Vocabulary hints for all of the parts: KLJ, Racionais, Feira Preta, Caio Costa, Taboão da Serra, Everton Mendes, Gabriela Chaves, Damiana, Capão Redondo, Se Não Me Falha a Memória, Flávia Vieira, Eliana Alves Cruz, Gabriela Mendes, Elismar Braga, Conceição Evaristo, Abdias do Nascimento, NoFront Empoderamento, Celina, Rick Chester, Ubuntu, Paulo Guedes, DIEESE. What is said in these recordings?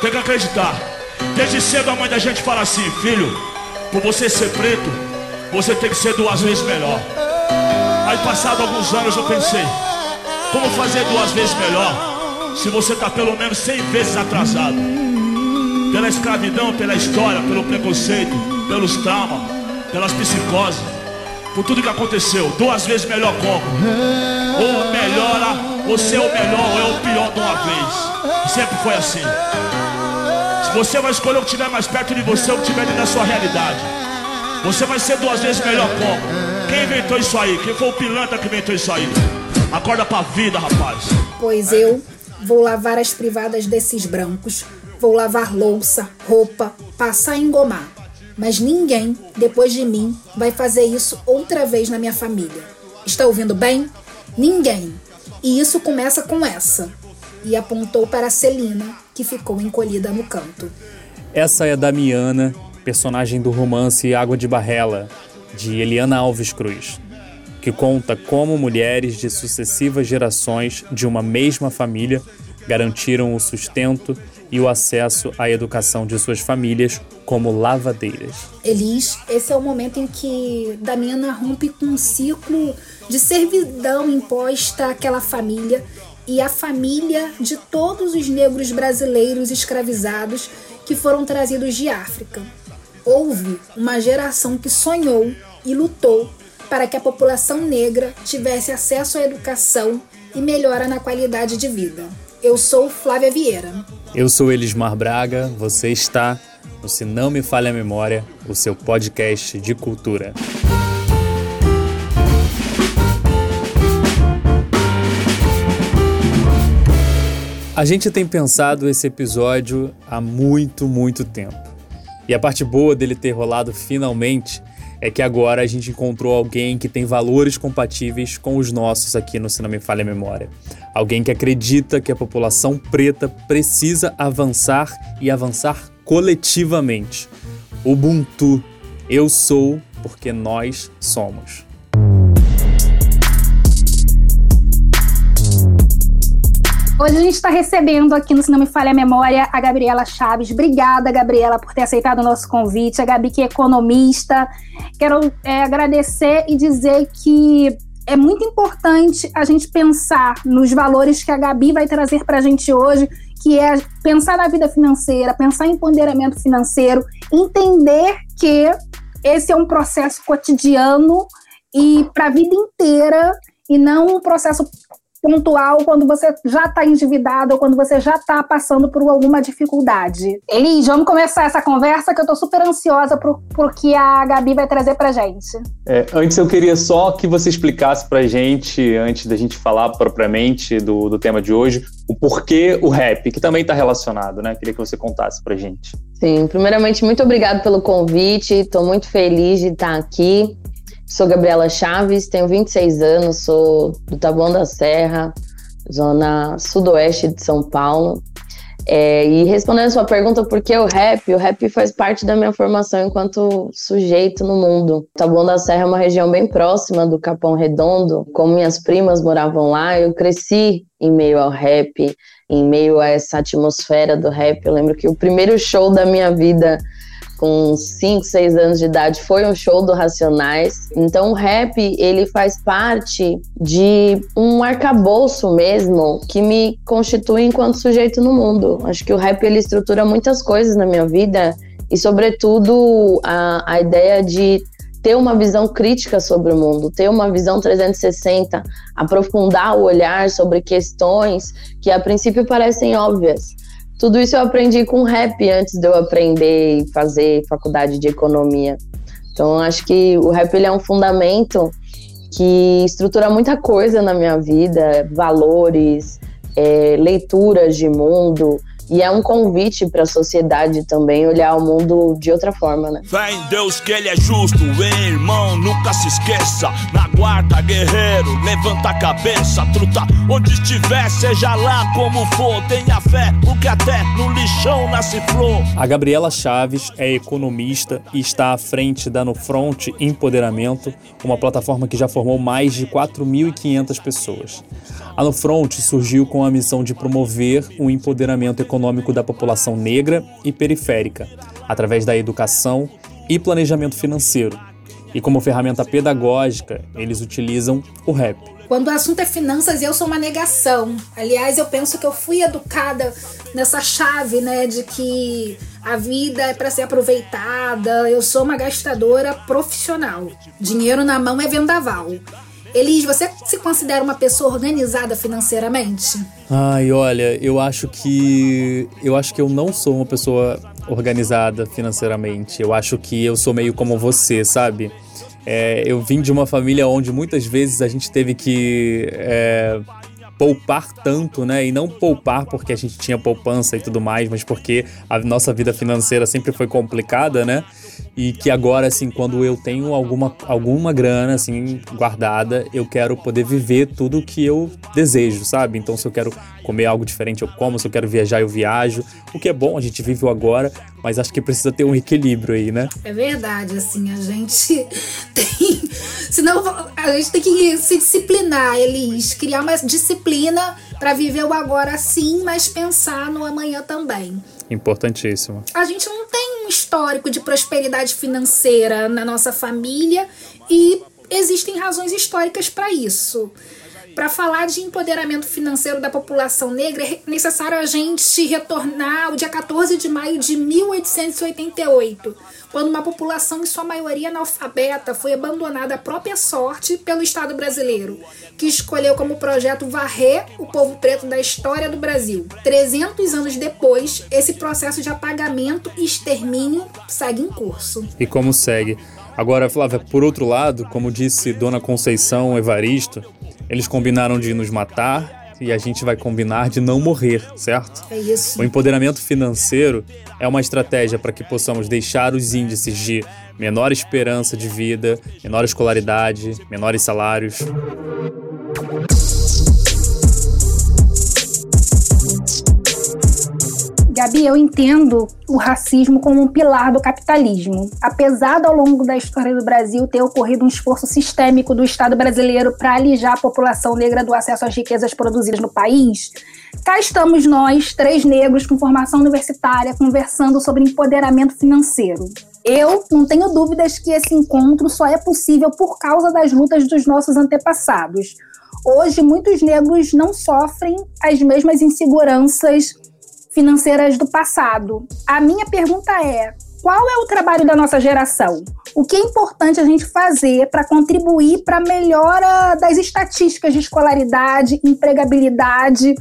Tem que acreditar. Desde cedo a mãe da gente fala assim: filho, por você ser preto, você tem que ser duas vezes melhor. Aí passado alguns anos eu pensei: como fazer duas vezes melhor se você tá pelo menos 100 vezes atrasado? Pela escravidão, pela história, pelo preconceito, pelos traumas, pelas psicoses, por tudo que aconteceu. Duas vezes melhor como? Ou melhora, você é o melhor ou é o pior de uma vez. Sempre foi assim. Você vai escolher o que tiver mais perto de você, o que tiver dentro da sua realidade. Você vai ser duas vezes melhor como? Quem inventou isso aí? Quem foi o pilantra que inventou isso aí? Acorda pra vida, rapaz. Pois eu vou lavar as privadas desses brancos. Vou lavar louça, roupa, passar e engomar. Mas ninguém, depois de mim, vai fazer isso outra vez na minha família. Está ouvindo bem? Ninguém. E isso começa com essa. E apontou para Celina, que ficou encolhida no canto. Essa é a Damiana, personagem do romance Água de Barrela, de Eliana Alves Cruz, que conta como mulheres de sucessivas gerações de uma mesma família garantiram o sustento e o acesso à educação de suas famílias como lavadeiras. Elis, esse é o momento em que Damiana rompe com um ciclo de servidão imposta àquela família e à família de todos os negros brasileiros escravizados que foram trazidos de África. Houve uma geração que sonhou e lutou para que a população negra tivesse acesso à educação e melhora na qualidade de vida. Eu sou Flávia Vieira. Eu sou Elismar Braga, você está no Se Não Me Falha a Memória, o seu podcast de cultura. A gente tem pensado esse episódio há muito, muito tempo. E a parte boa dele ter rolado finalmente é que agora a gente encontrou alguém que tem valores compatíveis com os nossos aqui no Se Não Me Falha a Memória. Alguém que acredita que a população preta precisa avançar e avançar coletivamente. Ubuntu. Eu sou porque nós somos. Hoje a gente está recebendo aqui no Se Não Me Falha a Memória a Gabriela Chaves. Obrigada, Gabriela, por ter aceitado o nosso convite. A Gabi, que é economista. Quero agradecer e dizer que é muito importante a gente pensar nos valores que a Gabi vai trazer para a gente hoje, que é pensar na vida financeira, pensar em empoderamento financeiro, entender que esse é um processo cotidiano e para a vida inteira, e não um processo pontual quando você já está endividado ou quando você já está passando por alguma dificuldade. Elis, vamos começar essa conversa que eu estou super ansiosa por que a Gabi vai trazer pra gente. Antes eu queria só que você explicasse pra gente, antes da gente falar propriamente do tema de hoje, o porquê o rap, que também está relacionado, né? Queria que você contasse pra gente. Sim, primeiramente muito obrigado pelo convite, estou muito feliz de estar aqui. Sou Gabriela Chaves, tenho 26 anos, sou do Taboão da Serra, zona sudoeste de São Paulo. E respondendo a sua pergunta, por que o rap faz parte da minha formação enquanto sujeito no mundo. Taboão da Serra é uma região bem próxima do Capão Redondo. Como minhas primas moravam lá, eu cresci em meio ao rap, em meio a essa atmosfera do rap. Eu lembro que o primeiro show da minha vida, com 5, 6 anos de idade, foi um show do Racionais. Então o rap, ele faz parte de um arcabouço mesmo que me constitui enquanto sujeito no mundo. Acho que o rap, ele estrutura muitas coisas na minha vida e, sobretudo, a ideia de ter uma visão crítica sobre o mundo, ter uma visão 360, aprofundar o olhar sobre questões que a princípio parecem óbvias. Tudo isso eu aprendi com rap antes de eu aprender e fazer faculdade de economia. Então, acho que o rap, ele é um fundamento que estrutura muita coisa na minha vida, valores, leituras de mundo, E é um convite para a sociedade também olhar o mundo de outra forma, né? Fé em Deus que ele é justo, hein, irmão, nunca se esqueça. Na guarda, guerreiro, levanta a cabeça, truta. Onde estiver, seja lá como for, tenha fé, porque até no lixão nasce flor. A Gabriela Chaves é economista e está à frente da NoFront Empoderamento, uma plataforma que já formou mais de 4.500 pessoas. A NoFront surgiu com a missão de promover o empoderamento econômico da população negra e periférica, através da educação e planejamento financeiro. E como ferramenta pedagógica, eles utilizam o rap. Quando o assunto é finanças, eu sou uma negação. Aliás, eu penso que eu fui educada nessa chave, né, de que a vida é para ser aproveitada. Eu sou uma gastadora profissional. Dinheiro na mão é vendaval. Elis, você se considera uma pessoa organizada financeiramente? Ai, olha, eu acho que eu não sou uma pessoa organizada financeiramente. Eu acho que eu sou meio como você, sabe? Eu vim de uma família onde muitas vezes a gente teve que poupar tanto, né? E não poupar porque a gente tinha poupança e tudo mais, mas porque a nossa vida financeira sempre foi complicada, né? E que agora, assim, quando eu tenho alguma grana, assim, guardada, eu quero poder viver tudo o que eu desejo, sabe? Então, se eu quero comer algo diferente, eu como. Se eu quero viajar, eu viajo. O que é bom, a gente vive o agora, mas acho que precisa ter um equilíbrio aí, né? É verdade, assim, a gente tem... Senão, a gente tem que se disciplinar, Elis. Criar uma disciplina para viver o agora, sim, mas pensar no amanhã também. Importantíssimo. A gente não tem um histórico de prosperidade financeira na nossa família e existem razões históricas para isso. Para falar de empoderamento financeiro da população negra, é necessário a gente retornar ao dia 14 de maio de 1888, quando uma população em sua maioria analfabeta foi abandonada à própria sorte pelo Estado brasileiro, que escolheu como projeto varrer o povo preto da história do Brasil. 300 anos depois, esse processo de apagamento e extermínio segue em curso. E como segue? Agora, Flávia, por outro lado, como disse Dona Conceição Evaristo, eles combinaram de nos matar, e a gente vai combinar de não morrer, certo? É isso. O empoderamento financeiro é uma estratégia para que possamos deixar os índices de menor esperança de vida, menor escolaridade, menores salários. Gabi, eu entendo o racismo como um pilar do capitalismo. Apesar de, ao longo da história do Brasil, ter ocorrido um esforço sistêmico do Estado brasileiro para alijar a população negra do acesso às riquezas produzidas no país, cá estamos nós, três negros com formação universitária, conversando sobre empoderamento financeiro. Eu não tenho dúvidas que esse encontro só é possível por causa das lutas dos nossos antepassados. Hoje, muitos negros não sofrem as mesmas inseguranças financeiras do passado. A minha pergunta é: qual é o trabalho da nossa geração? O que é importante a gente fazer para contribuir para a melhora das estatísticas de escolaridade, empregabilidade,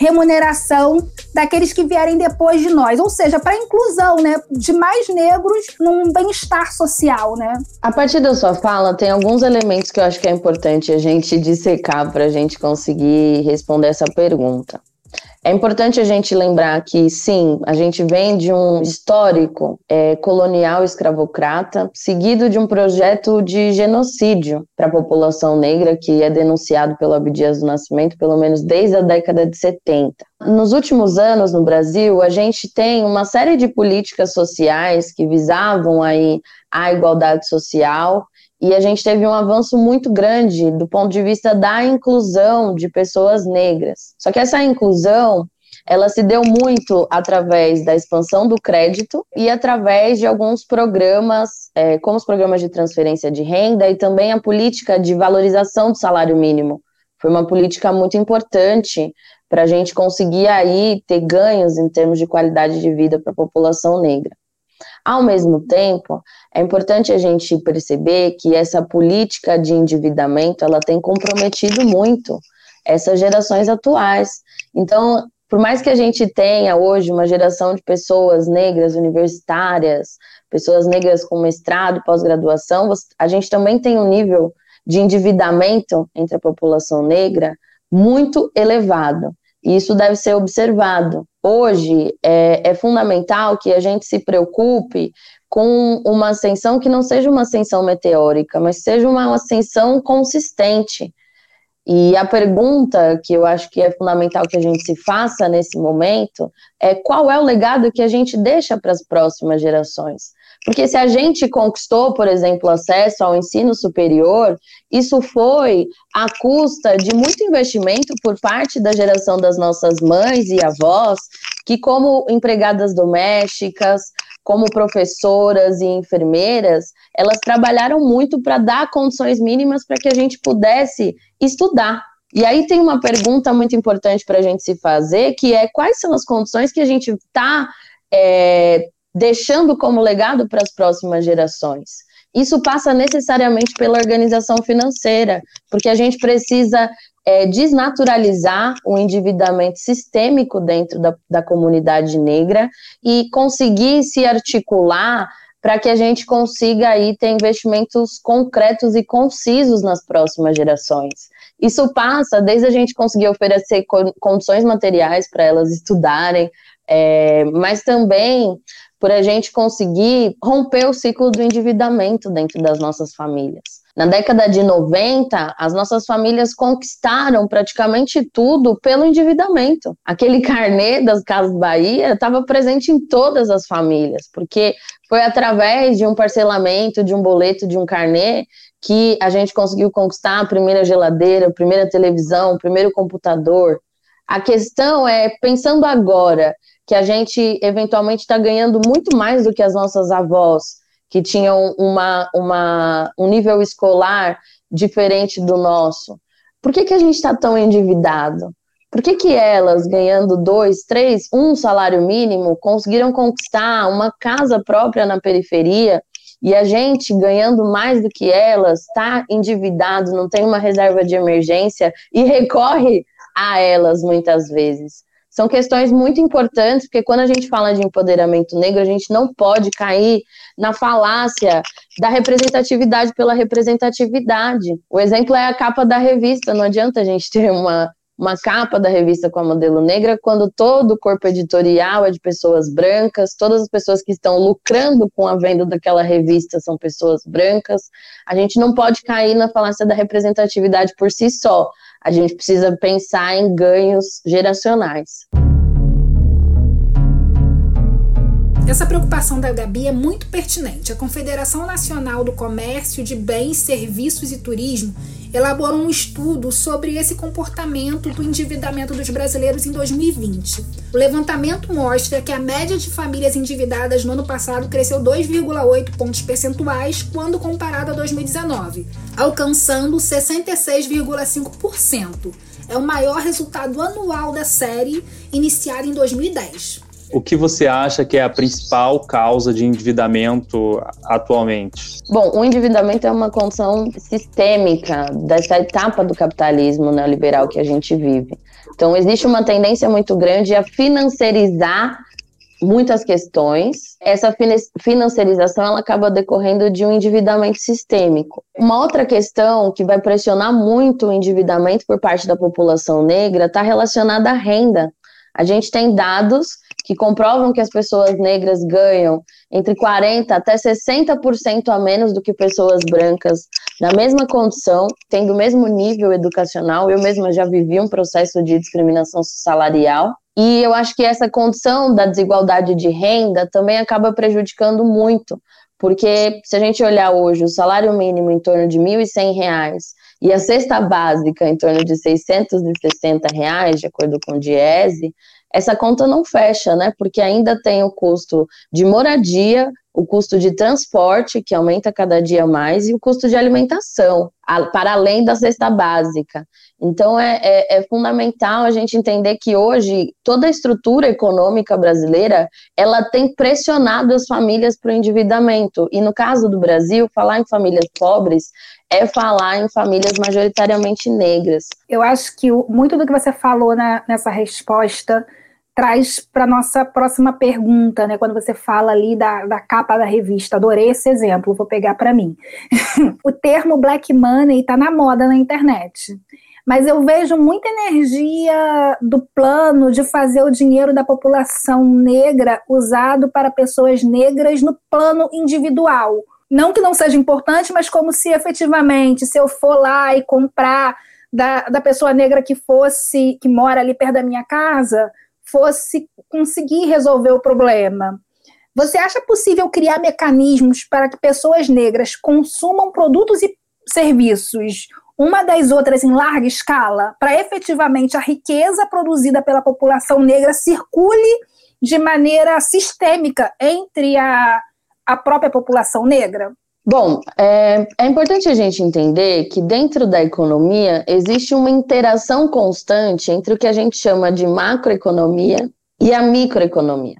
remuneração daqueles que vierem depois de nós? Ou seja, para a inclusão, né, de mais negros num bem-estar social, né? A partir da sua fala, tem alguns elementos que eu acho que é importante a gente dissecar para a gente conseguir responder essa pergunta. É importante a gente lembrar que, sim, a gente vem de um histórico colonial escravocrata, seguido de um projeto de genocídio para a população negra, que é denunciado pelo Abdias do Nascimento, pelo menos desde a década de 70. Nos últimos anos, no Brasil, a gente tem uma série de políticas sociais que visavam aí a igualdade social, e a gente teve um avanço muito grande do ponto de vista da inclusão de pessoas negras. Só que essa inclusão, ela se deu muito através da expansão do crédito e através de alguns programas, como os programas de transferência de renda e também a política de valorização do salário mínimo. Foi uma política muito importante para a gente conseguir aí ter ganhos em termos de qualidade de vida para a população negra. Ao mesmo tempo, é importante a gente perceber que essa política de endividamento, ela tem comprometido muito essas gerações atuais. Então, por mais que a gente tenha hoje uma geração de pessoas negras universitárias, pessoas negras com mestrado, pós-graduação, a gente também tem um nível de endividamento entre a população negra muito elevado. Isso deve ser observado. Hoje, é fundamental que a gente se preocupe com uma ascensão que não seja uma ascensão meteórica, mas seja uma ascensão consistente. E a pergunta que eu acho que é fundamental que a gente se faça nesse momento é qual é o legado que a gente deixa para as próximas gerações. Porque se a gente conquistou, por exemplo, acesso ao ensino superior, isso foi à custa de muito investimento por parte da geração das nossas mães e avós, que como empregadas domésticas, como professoras e enfermeiras, elas trabalharam muito para dar condições mínimas para que a gente pudesse estudar. E aí tem uma pergunta muito importante para a gente se fazer, que é quais são as condições que a gente está deixando como legado para as próximas gerações. Isso passa necessariamente pela organização financeira, porque a gente precisa desnaturalizar o endividamento sistêmico dentro da comunidade negra e conseguir se articular para que a gente consiga aí ter investimentos concretos e concisos nas próximas gerações. Isso passa desde a gente conseguir oferecer condições materiais para elas estudarem, mas também por a gente conseguir romper o ciclo do endividamento dentro das nossas famílias. Na década de 90, as nossas famílias conquistaram praticamente tudo pelo endividamento. Aquele carnê das Casas Bahia estava presente em todas as famílias, porque foi através de um parcelamento, de um boleto, de um carnê, que a gente conseguiu conquistar a primeira geladeira, a primeira televisão, o primeiro computador. A questão é, pensando agora, que a gente eventualmente está ganhando muito mais do que as nossas avós, que tinham um nível escolar diferente do nosso. Por que a gente está tão endividado? Por que elas, ganhando 2, 3, 1 salário mínimo, conseguiram conquistar uma casa própria na periferia e a gente, ganhando mais do que elas, está endividado, não tem uma reserva de emergência e recorre a elas muitas vezes? São questões muito importantes, porque quando a gente fala de empoderamento negro, a gente não pode cair na falácia da representatividade pela representatividade. O exemplo é a capa da revista. Não adianta a gente ter uma capa da revista com a modelo negra quando todo o corpo editorial é de pessoas brancas, todas as pessoas que estão lucrando com a venda daquela revista são pessoas brancas. A gente não pode cair na falácia da representatividade por si só. A gente precisa pensar em ganhos geracionais. Essa preocupação da Gabi é muito pertinente. A Confederação Nacional do Comércio de Bens, Serviços e Turismo elaborou um estudo sobre esse comportamento do endividamento dos brasileiros em 2020. O levantamento mostra que a média de famílias endividadas no ano passado cresceu 2,8 pontos percentuais quando comparada a 2019, alcançando 66,5%. É o maior resultado anual da série, iniciada em 2010. O que você acha que é a principal causa de endividamento atualmente? Bom, o endividamento é uma condição sistêmica dessa etapa do capitalismo neoliberal que a gente vive. Então, existe uma tendência muito grande a financiarizar muitas questões. Essa financiarização ela acaba decorrendo de um endividamento sistêmico. Uma outra questão que vai pressionar muito o endividamento por parte da população negra está relacionada à renda. A gente tem dados que comprovam que as pessoas negras ganham entre 40% até 60% a menos do que pessoas brancas na mesma condição, tendo o mesmo nível educacional. Eu mesma já vivi um processo de discriminação salarial. E eu acho que essa condição da desigualdade de renda também acaba prejudicando muito, porque se a gente olhar hoje o salário mínimo em torno de R$ 1.100 e a cesta básica em torno de R$ 660, de acordo com o DIEESE, essa conta não fecha, né? Porque ainda tem o custo de moradia, o custo de transporte, que aumenta cada dia mais, e o custo de alimentação, para além da cesta básica. Então, é fundamental a gente entender que hoje toda a estrutura econômica brasileira, ela tem pressionado as famílias para o endividamento. E no caso do Brasil, falar em famílias pobres é falar em famílias majoritariamente negras. Eu acho que muito do que você falou nessa resposta traz para a nossa próxima pergunta, né? Quando você fala ali da capa da revista, adorei esse exemplo, vou pegar para mim. O termo black money está na moda na internet, Mas eu vejo muita energia do plano de fazer o dinheiro da população negra usado para pessoas negras no plano individual. Não que não seja importante, mas como se efetivamente, se eu for lá e comprar da pessoa negra que mora ali perto da minha casa, fosse conseguir resolver o problema. Você acha possível criar mecanismos para que pessoas negras consumam produtos e serviços uma das outras em larga escala, para efetivamente a riqueza produzida pela população negra circule de maneira sistêmica entre a própria população negra? Bom, é importante a gente entender que dentro da economia existe uma interação constante entre o que a gente chama de macroeconomia e a microeconomia.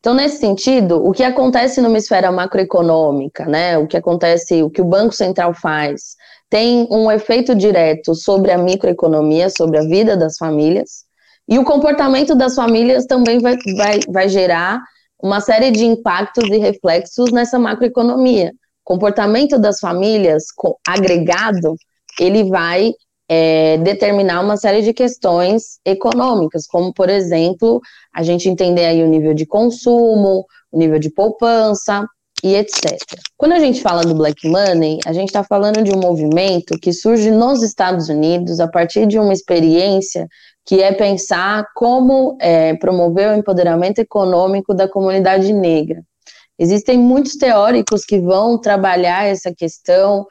Então, nesse sentido, o que acontece numa esfera macroeconômica, né, o que o Banco Central faz, tem um efeito direto sobre a microeconomia, sobre a vida das famílias, e o comportamento das famílias também vai gerar uma série de impactos e reflexos nessa macroeconomia. O comportamento das famílias agregado, ele vai determinar uma série de questões econômicas, como, por exemplo, a gente entender aí o nível de consumo, o nível de poupança e etc. Quando a gente fala do Black Money, a gente está falando de um movimento que surge nos Estados Unidos a partir de uma experiência que é pensar como promover o empoderamento econômico da comunidade negra. Existem muitos teóricos que vão trabalhar essa questão.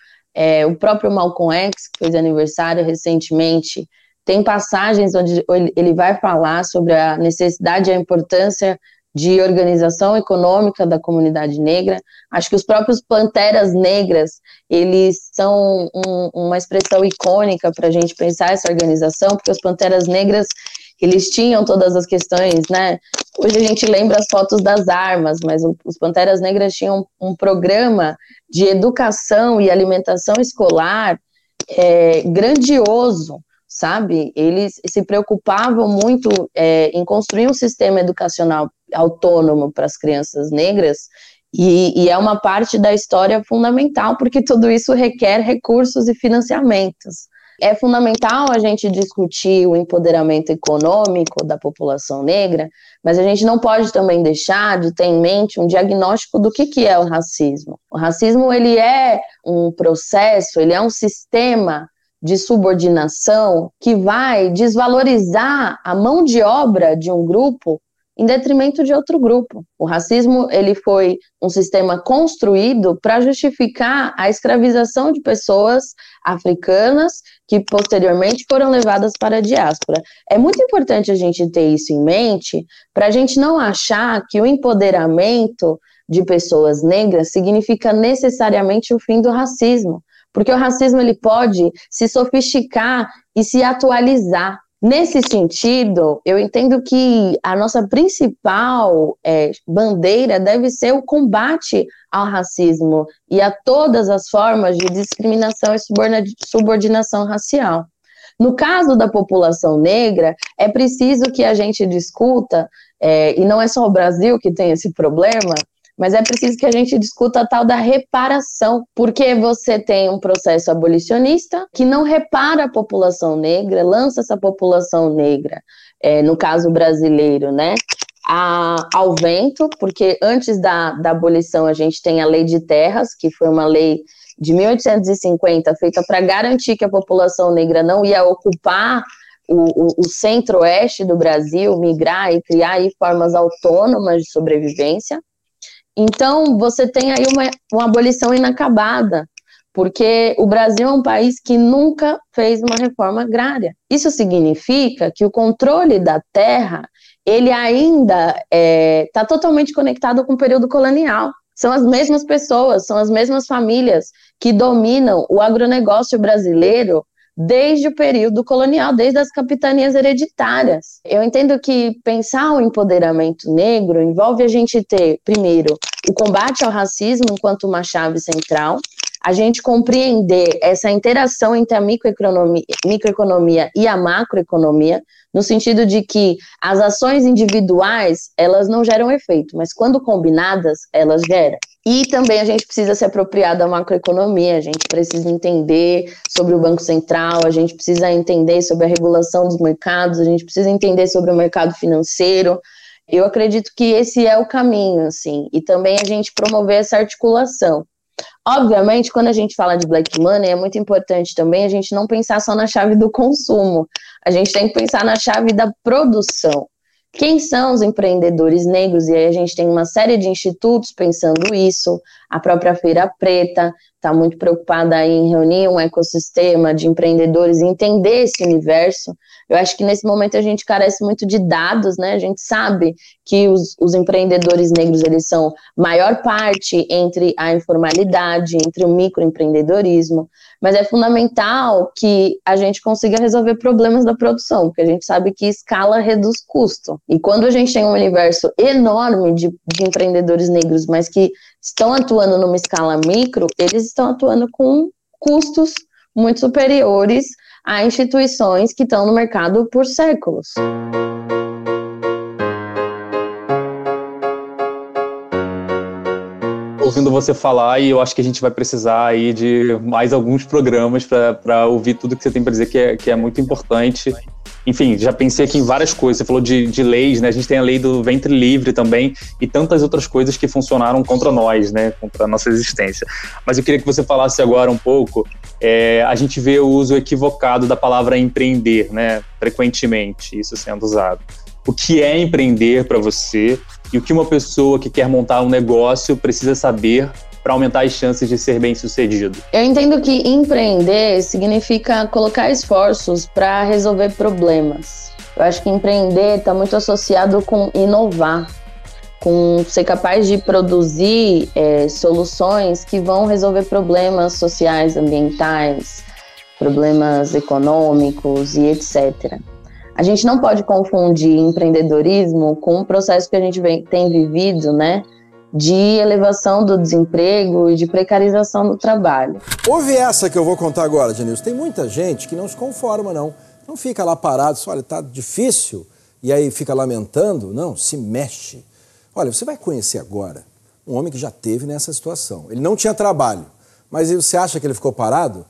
O próprio Malcolm X, que fez aniversário recentemente, tem passagens onde ele vai falar sobre a necessidade e a importância de organização econômica da comunidade negra. Acho que os próprios Panteras Negras, eles são uma expressão icônica para a gente pensar essa organização, porque os Panteras Negras, eles tinham todas as questões, né? Hoje a gente lembra as fotos das armas, mas os Panteras Negras tinham um programa de educação e alimentação escolar grandioso, sabe? Eles se preocupavam muito em construir um sistema educacional autônomo para as crianças negras, e é uma parte da história fundamental, porque tudo isso requer recursos e financiamentos. É fundamental a gente discutir o empoderamento econômico da população negra, mas a gente não pode também deixar de ter em mente um diagnóstico do que é o racismo. O racismo, ele é um processo, ele é um sistema de subordinação que vai desvalorizar a mão de obra de um grupo em detrimento de outro grupo. O racismo, ele foi um sistema construído para justificar a escravização de pessoas africanas que posteriormente foram levadas para a diáspora. É muito importante a gente ter isso em mente para a gente não achar que o empoderamento de pessoas negras significa necessariamente o fim do racismo, porque o racismo, ele pode se sofisticar e se atualizar. Nesse sentido, eu entendo que a nossa principal bandeira deve ser o combate ao racismo e a todas as formas de discriminação e subordinação racial. No caso da população negra, é preciso que a gente discuta, e não é só o Brasil que tem esse problema, mas é preciso que a gente discuta a tal da reparação, porque você tem um processo abolicionista que não repara a população negra, lança essa população negra, no caso brasileiro, né, ao vento, porque antes da abolição a gente tem a Lei de Terras, que foi uma lei de 1850, feita para garantir que a população negra não ia ocupar o centro-oeste do Brasil, migrar e criar aí formas autônomas de sobrevivência. Então, você tem aí uma abolição inacabada, porque o Brasil é um país que nunca fez uma reforma agrária. Isso significa que o controle da terra, ele ainda está totalmente conectado com o período colonial. São as mesmas pessoas, são as mesmas famílias que dominam o agronegócio brasileiro desde o período colonial, desde as capitanias hereditárias. Eu entendo que pensar o empoderamento negro envolve a gente ter, primeiro, o combate ao racismo enquanto uma chave central, a gente compreender essa interação entre a microeconomia e a macroeconomia, no sentido de que as ações individuais, elas não geram efeito, mas quando combinadas, elas geram. E também a gente precisa se apropriar da macroeconomia, a gente precisa entender sobre o Banco Central, a gente precisa entender sobre a regulação dos mercados, a gente precisa entender sobre o mercado financeiro. Eu acredito que esse é o caminho, assim, e também a gente promover essa articulação. Obviamente, quando a gente fala de Black Money, é muito importante também a gente não pensar só na chave do consumo, a gente tem que pensar na chave da produção. Quem são os empreendedores negros? E aí a gente tem uma série de institutos pensando isso. A própria Feira Preta está muito preocupada aí em reunir um ecossistema de empreendedores e entender esse universo. Eu acho que nesse momento a gente carece muito de dados, né? A gente sabe que os empreendedores negros, eles são maior parte entre a informalidade, entre o microempreendedorismo, mas é fundamental que a gente consiga resolver problemas da produção, porque a gente sabe que escala reduz custo. E quando a gente tem um universo enorme de empreendedores negros, mas que estão atuando numa escala micro, eles estão atuando com custos muito superiores a instituições que estão no mercado por séculos. Ouvindo você falar, e eu acho que a gente vai precisar aí de mais alguns programas para ouvir tudo que você tem para dizer, que é muito importante. Enfim, já pensei aqui em várias coisas. Você falou de leis, né? A gente tem a lei do ventre livre também e tantas outras coisas que funcionaram contra nós, né? Contra a nossa existência. Mas eu queria que você falasse agora um pouco. A gente vê o uso equivocado da palavra empreender, né? Frequentemente, isso sendo usado. O que é empreender para você e o que uma pessoa que quer montar um negócio precisa saber para aumentar as chances de ser bem-sucedido? Eu entendo que empreender significa colocar esforços para resolver problemas. Eu acho que empreender está muito associado com inovar, com ser capaz de produzir soluções que vão resolver problemas sociais, ambientais, problemas econômicos e etc. A gente não pode confundir empreendedorismo com o processo que a gente tem vivido, né? De elevação do desemprego e de precarização do trabalho. Ouve essa que eu vou contar agora, Janilson. Tem muita gente que não se conforma, não. Não fica lá parado, só, olha, tá difícil, e aí fica lamentando. Não, se mexe. Olha, você vai conhecer agora um homem que já teve nessa situação. Ele não tinha trabalho, mas você acha que ele ficou parado?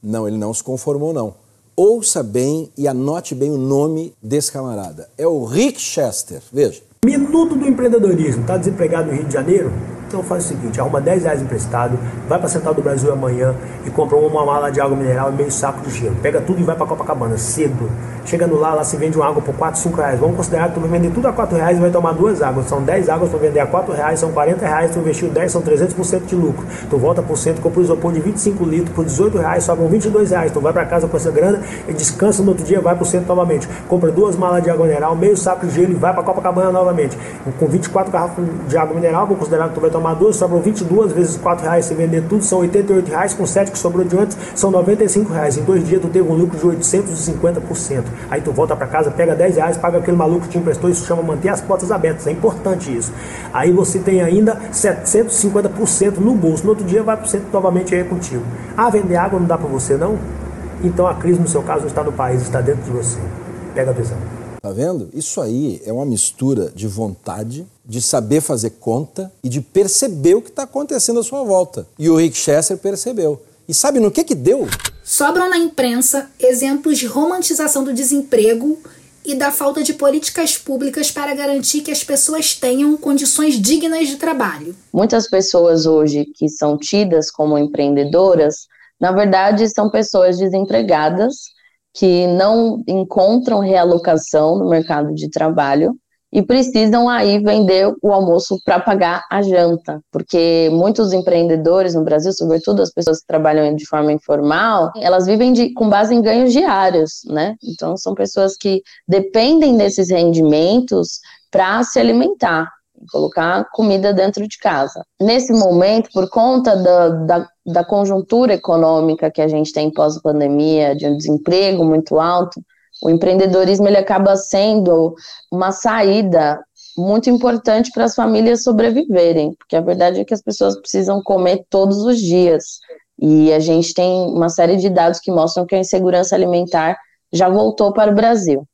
Não, ele não se conformou, não. Ouça bem e anote bem o nome desse camarada. É o Rick Chester, veja. Minuto do empreendedorismo, tá desempregado no Rio de Janeiro? Então faz o seguinte, arruma R$10 emprestado, vai pra Central do Brasil amanhã e compra uma mala de água mineral e meio saco de gelo. Pega tudo e vai pra Copacabana, cedo. Chegando lá se vende uma água por 4, 5 reais. Vamos considerar que tu vai vender tudo a 4 reais e vai tomar 2 águas. São 10 águas, tu vai vender a 4 reais, são 40 reais, tu investiu 10, são 300% de lucro. Tu volta por cento, compra um isopor de 25 litros por 18 reais, sobram 22 reais. Tu vai pra casa com essa grana e descansa no outro dia, vai pro centro novamente. Compra 2 malas de água mineral, meio saco de gelo e vai pra Copacabana novamente. Com 24 garrafas de água mineral, vamos considerar que tu vai tomar 2, sobram 22 vezes 4 reais, você vender tudo, são 88 reais, com 7 que sobrou de antes, são 95 reais. Em 2 dias, tu teve um lucro de 850%. Aí tu volta pra casa, pega 10 reais, paga aquele maluco que te emprestou, isso chama manter as portas abertas, é importante isso. Aí você tem ainda 750% no bolso, no outro dia vai pro centro novamente aí contigo. Ah, vender água não dá pra você não? Então a crise, no seu caso, não está no país, está dentro de você. Pega a visão. Tá vendo? Isso aí é uma mistura de vontade, de saber fazer conta e de perceber o que está acontecendo à sua volta. E o Rick Chester percebeu. E sabe no que deu? Sobram na imprensa exemplos de romantização do desemprego e da falta de políticas públicas para garantir que as pessoas tenham condições dignas de trabalho. Muitas pessoas hoje que são tidas como empreendedoras, na verdade, são pessoas desempregadas que não encontram realocação no mercado de trabalho e precisam aí vender o almoço para pagar a janta, porque muitos empreendedores no Brasil, sobretudo as pessoas que trabalham de forma informal, elas vivem com base em ganhos diários, né? Então são pessoas que dependem desses rendimentos para se alimentar, colocar comida dentro de casa. Nesse momento, por conta da conjuntura econômica que a gente tem pós-pandemia, de um desemprego muito alto, o empreendedorismo ele acaba sendo uma saída muito importante para as famílias sobreviverem, porque a verdade é que as pessoas precisam comer todos os dias. E a gente tem uma série de dados que mostram que a insegurança alimentar já voltou para o Brasil.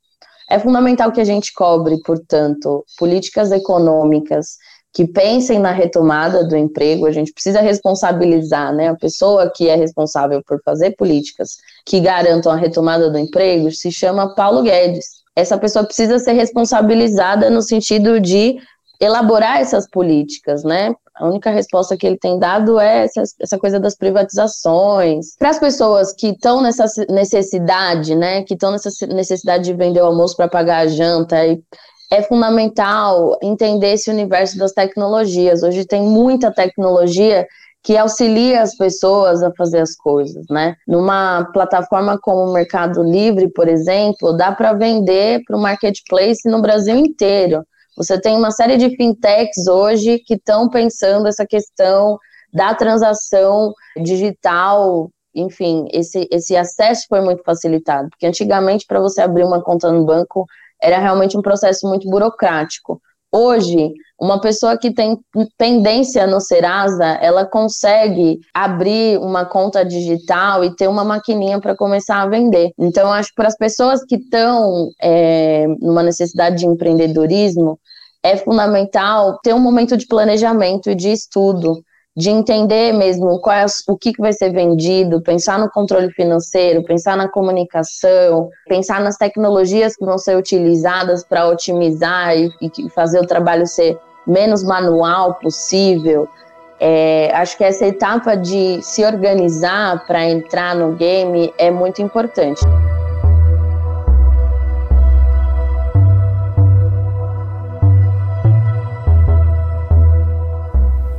É fundamental que a gente cobre, portanto, políticas econômicas que pensem na retomada do emprego. A gente precisa responsabilizar, né, a pessoa que é responsável por fazer políticas que garantam a retomada do emprego, se chama Paulo Guedes. Essa pessoa precisa ser responsabilizada no sentido de elaborar essas políticas, né? A única resposta que ele tem dado é essa coisa das privatizações. Para as pessoas que estão nessa necessidade, né? Que estão nessa necessidade de vender o almoço para pagar a janta, é fundamental entender esse universo das tecnologias. Hoje tem muita tecnologia que auxilia as pessoas a fazer as coisas, né? Numa plataforma como o Mercado Livre, por exemplo, dá para vender para o marketplace no Brasil inteiro. Você tem uma série de fintechs hoje que estão pensando essa questão da transação digital, enfim, esse acesso foi muito facilitado, porque antigamente para você abrir uma conta no banco era realmente um processo muito burocrático. Hoje, uma pessoa que tem pendência no Serasa, ela consegue abrir uma conta digital e ter uma maquininha para começar a vender. Então, acho que para as pessoas que estão numa necessidade de empreendedorismo, é fundamental ter um momento de planejamento e de estudo, de entender mesmo qual é, o que vai ser vendido, pensar no controle financeiro, pensar na comunicação, pensar nas tecnologias que vão ser utilizadas para otimizar e fazer o trabalho ser menos manual possível. Acho que essa etapa de se organizar para entrar no game é muito importante.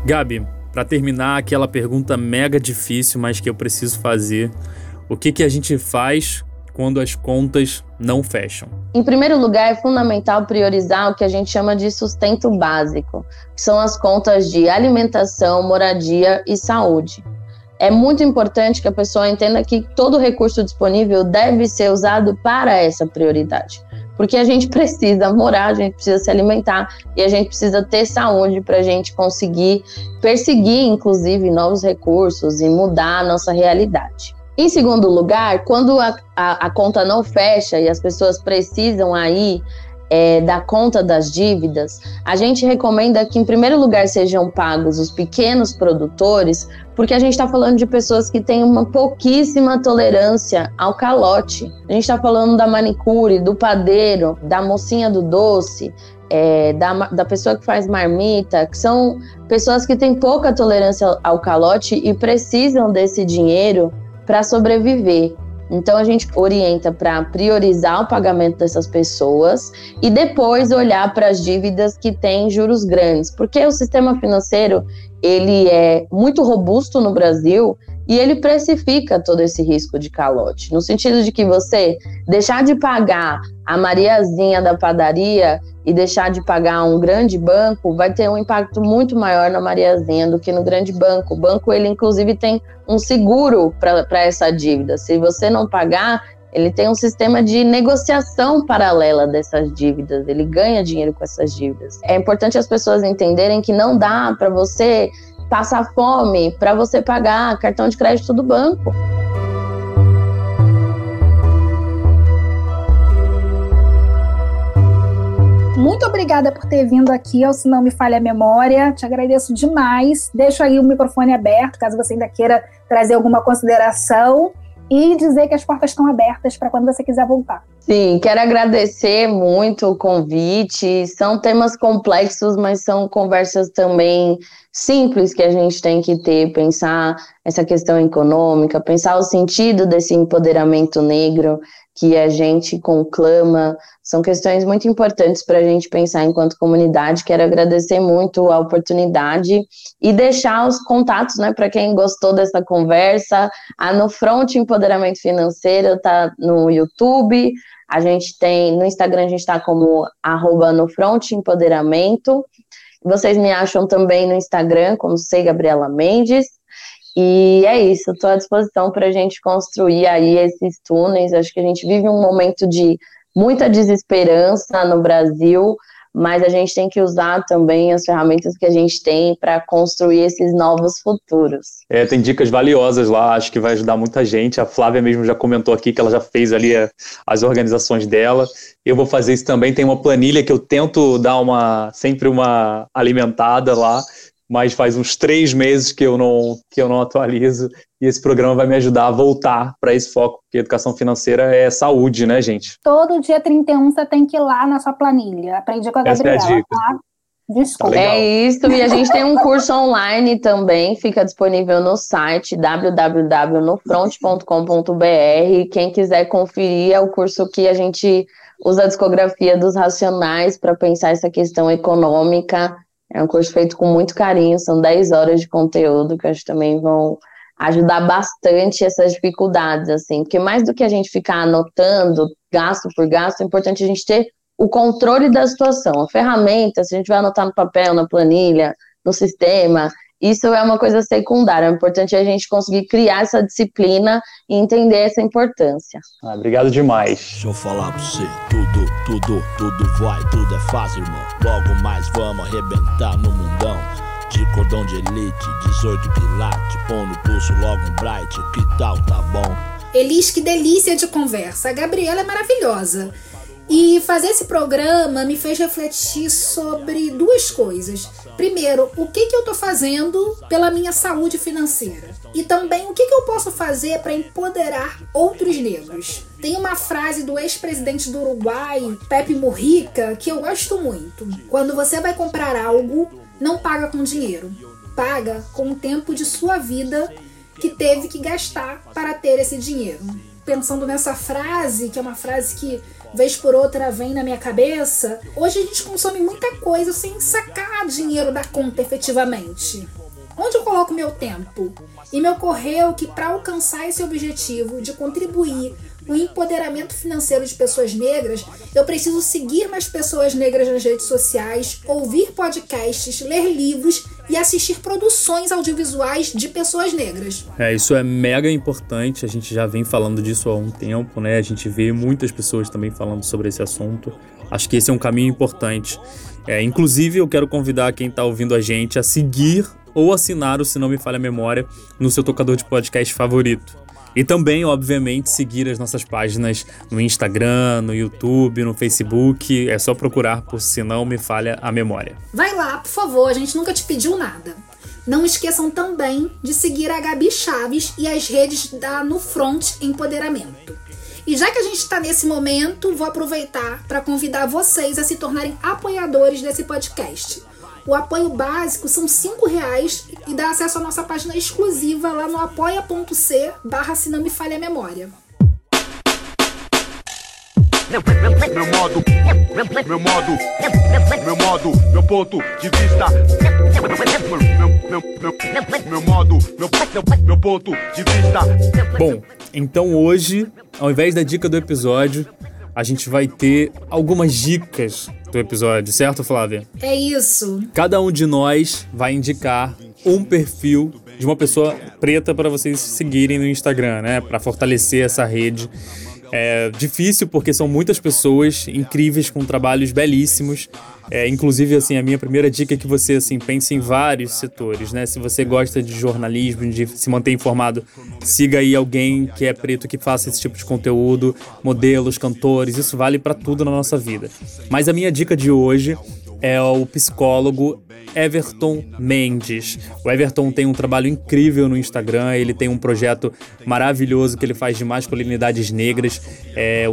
Gabi, para terminar, aquela pergunta mega difícil, mas que eu preciso fazer. O que a gente faz quando as contas não fecham? Em primeiro lugar, é fundamental priorizar o que a gente chama de sustento básico, que são as contas de alimentação, moradia e saúde. É muito importante que a pessoa entenda que todo recurso disponível deve ser usado para essa prioridade. Porque a gente precisa morar, a gente precisa se alimentar e a gente precisa ter saúde para a gente conseguir perseguir, inclusive, novos recursos e mudar a nossa realidade. Em segundo lugar, quando a conta não fecha e as pessoas precisam aí da conta das dívidas, a gente recomenda que, em primeiro lugar, sejam pagos os pequenos produtores, porque a gente está falando de pessoas que têm uma pouquíssima tolerância ao calote. A gente está falando da manicure, do padeiro, da mocinha do doce, da pessoa que faz marmita, que são pessoas que têm pouca tolerância ao calote e precisam desse dinheiro para sobreviver. Então, a gente orienta para priorizar o pagamento dessas pessoas e depois olhar para as dívidas que têm juros grandes. Porque o sistema financeiro, ele é muito robusto no Brasil e ele precifica todo esse risco de calote. No sentido de que você deixar de pagar a Mariazinha da padaria e deixar de pagar um grande banco vai ter um impacto muito maior na Mariazinha do que no grande banco. O banco, ele inclusive tem um seguro para essa dívida. Se você não pagar, ele tem um sistema de negociação paralela dessas dívidas. Ele ganha dinheiro com essas dívidas. É importante as pessoas entenderem que não dá para você passar fome para você pagar cartão de crédito do banco. Muito obrigada por ter vindo aqui ao Se Não Me Falha a Memória, te agradeço demais, deixo aí o microfone aberto, caso você ainda queira trazer alguma consideração e dizer que as portas estão abertas para quando você quiser voltar. Sim, quero agradecer muito o convite, são temas complexos, mas são conversas também simples que a gente tem que ter, pensar essa questão econômica, pensar o sentido desse empoderamento negro, que a gente conclama, são questões muito importantes para a gente pensar enquanto comunidade. Quero agradecer muito a oportunidade e deixar os contatos, né, para quem gostou dessa conversa. A NoFront Empoderamento Financeiro está no YouTube, a gente tem no Instagram, a gente está como @NoFrontEmpoderamento. Vocês me acham também no Instagram como Gabriela Mendes. E é isso, estou à disposição para a gente construir aí esses túneis. Acho que a gente vive um momento de muita desesperança no Brasil, mas a gente tem que usar também as ferramentas que a gente tem para construir esses novos futuros. É, tem dicas valiosas lá, acho que vai ajudar muita gente. A Flávia mesmo já comentou aqui que ela já fez ali as organizações dela. Eu vou fazer isso também, tem uma planilha que eu tento dar sempre uma alimentada lá, mas faz uns 3 meses que eu não atualizo, e esse programa vai me ajudar a voltar para esse foco, porque educação financeira é saúde, né, gente? Todo dia 31 você tem que ir lá na sua planilha. Aprendi com a Gabriela, tá? Desculpa. Tá, é isso, e a gente tem um curso online também, fica disponível no site www.nofront.com.br. Quem quiser conferir, é o curso que a gente usa a discografia dos Racionais para pensar essa questão econômica. É um curso feito com muito carinho, são 10 horas de conteúdo que eu acho que também vão ajudar bastante essas dificuldades, assim, porque mais do que a gente ficar anotando gasto por gasto, é importante a gente ter o controle da situação. A ferramenta, se a gente vai anotar no papel, na planilha, no sistema, isso é uma coisa secundária. O importante é a gente conseguir criar essa disciplina e entender essa importância. Ah, obrigado demais. Deixa eu falar pra você. Tudo vai, tudo é fácil, irmão. Logo mais vamos arrebentar no mundão. De cordão de elite, 18 quilates, põe no pulso logo um bright, que tal, tá bom? Elis, que delícia de conversa. A Gabriela é maravilhosa. E fazer esse programa me fez refletir sobre 2 coisas. Primeiro, o que eu estou fazendo pela minha saúde financeira? E também, o que eu posso fazer para empoderar outros negros? Tem uma frase do ex-presidente do Uruguai, Pepe Mujica, que eu gosto muito. Quando você vai comprar algo, não paga com dinheiro. Paga com o tempo de sua vida que teve que gastar para ter esse dinheiro. Pensando nessa frase, que é uma frase que vez por outra vem na minha cabeça, hoje a gente consome muita coisa sem sacar dinheiro da conta efetivamente. Onde eu coloco meu tempo? E me ocorreu que para alcançar esse objetivo de contribuir no empoderamento financeiro de pessoas negras, eu preciso seguir mais pessoas negras nas redes sociais, ouvir podcasts, ler livros e assistir produções audiovisuais de pessoas negras. É, isso é mega importante, a gente já vem falando disso há um tempo, né? A gente vê muitas pessoas também falando sobre esse assunto. Acho que esse é um caminho importante. É, inclusive, eu quero convidar quem está ouvindo a gente a seguir ou assinar o Se Não Me Falha a Memória no seu tocador de podcast favorito. E também, obviamente, seguir as nossas páginas no Instagram, no YouTube, no Facebook. É só procurar por Se Não Me Falha a Memória. Vai lá, por favor, a gente nunca te pediu nada. Não esqueçam também de seguir a Gabi Chaves e as redes da NoFront Empoderamento. E já que a gente está nesse momento, vou aproveitar para convidar vocês a se tornarem apoiadores desse podcast. O apoio básico são R$5 e dá acesso à nossa página exclusiva lá no apoia.c/Se Não Me Falha a Memória. Meu ponto de vista. Bom, então hoje, ao invés da dica do episódio, a gente vai ter algumas dicas do episódio, certo, Flávia? É isso. Cada um de nós vai indicar um perfil de uma pessoa preta para vocês seguirem no Instagram, né? Para fortalecer essa rede. É difícil porque são muitas pessoas incríveis com trabalhos belíssimos. É, inclusive, assim, a minha primeira dica é que você, assim, pense em vários setores, né? Se você gosta de jornalismo, de se manter informado, siga aí alguém que é preto que faça esse tipo de conteúdo, modelos, cantores, isso vale pra tudo na nossa vida. Mas a minha dica de hoje é o psicólogo Everton Mendes. O Everton tem um trabalho incrível no Instagram, ele tem um projeto maravilhoso que ele faz de masculinidades negras,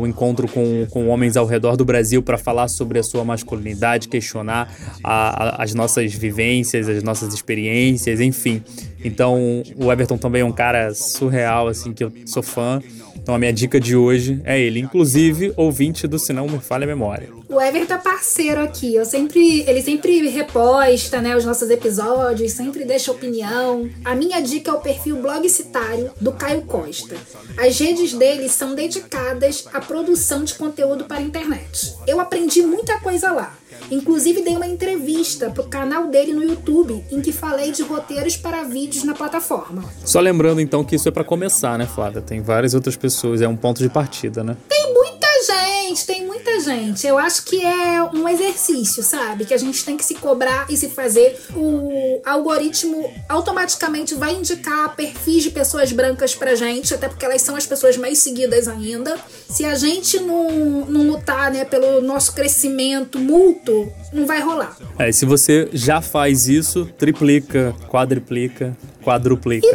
um encontro com homens ao redor do Brasil para falar sobre a sua masculinidade, questionar as nossas vivências, as nossas experiências, enfim. Então, o Everton também é um cara surreal, assim, que eu sou fã. Então, a minha dica de hoje é ele. Inclusive, ouvinte do Se Não Me Falha a Memória. O Everton é parceiro aqui. Ele sempre reposta, né, os nossos episódios, sempre deixa opinião. A minha dica é o perfil blogcitário do Caio Costa. As redes dele são dedicadas à produção de conteúdo para a internet. Eu aprendi muita coisa lá. Inclusive, dei uma entrevista pro canal dele no YouTube, em que falei de roteiros para vídeos na plataforma. Só lembrando, então, que isso é para começar, né, Flávia? Tem várias outras pessoas, é um ponto de partida, né? Tem muita gente, tem muita gente. Eu acho que é um exercício, sabe? Que a gente tem que se cobrar e se fazer. O algoritmo automaticamente vai indicar perfis de pessoas brancas pra gente, até porque elas são as pessoas mais seguidas ainda. Se a gente não lutar, né, pelo nosso crescimento mútuo, não vai rolar. É, se você já faz isso, triplica, quadriplica, quadruplica.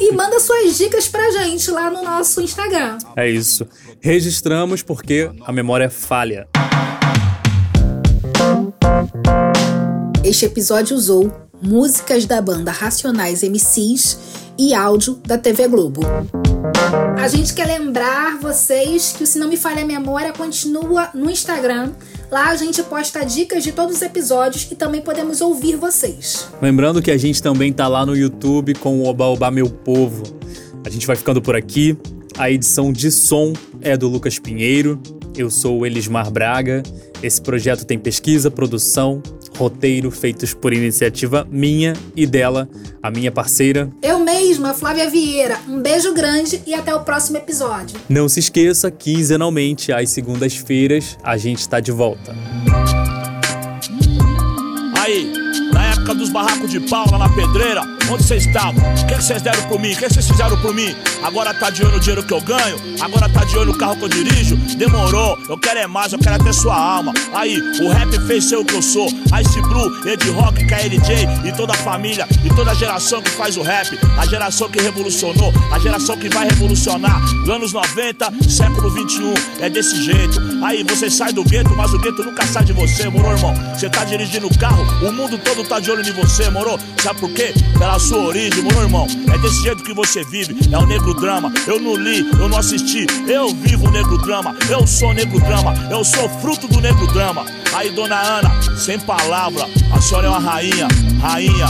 E manda suas dicas pra gente lá no nosso Instagram. É isso. Registramos porque a memória falha. Este episódio usou músicas da banda Racionais MCs e áudio da TV Globo. A gente quer lembrar vocês que o Se Não Me Falha a Memória continua no Instagram. Lá a gente posta dicas de todos os episódios e também podemos ouvir vocês. Lembrando que a gente também tá lá no YouTube com o Oba Oba Meu Povo. A gente vai ficando por aqui. A edição de som é do Lucas Pinheiro. Eu sou o Elismar Braga. Esse projeto tem pesquisa, produção, roteiro feitos por iniciativa minha e dela, a minha parceira. Eu mesma, Flávia Vieira. Um beijo grande e até o próximo episódio. Não se esqueça, quinzenalmente, às segundas-feiras, a gente está de volta. Aí, na época dos barracos de pau lá na pedreira, onde vocês estavam? O que vocês deram por mim? O que vocês fizeram por mim? Agora tá de olho no dinheiro que eu ganho? Agora tá de olho no carro que eu dirijo? Demorou, eu quero é mais, eu quero é ter sua alma. Aí, o rap fez ser o que eu sou. Ice Blue, Eddie Rock, KLJ e toda a família, e toda a geração que faz o rap. A geração que revolucionou, a geração que vai revolucionar. Anos 90, século 21, é desse jeito. Aí, você sai do gueto, mas o gueto nunca sai de você, moro, irmão? Você tá dirigindo o carro, o mundo todo tá de olho em você, moro? Sabe por quê? Pela sua origem, moro, irmão? É desse jeito que você vive, é o negro drama. Eu não li, eu não assisti, eu vivo o negro drama. Eu sou negro drama, eu sou fruto do negro drama. Aí, dona Ana, sem palavra, a senhora é uma rainha, rainha.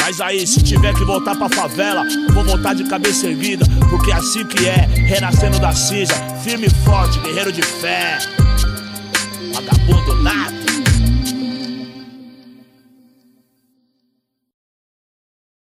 Mas aí, se tiver que voltar pra favela, vou voltar de cabeça erguida, porque assim que é, renascendo da cinza, firme e forte, guerreiro de fé, vagabundo nato.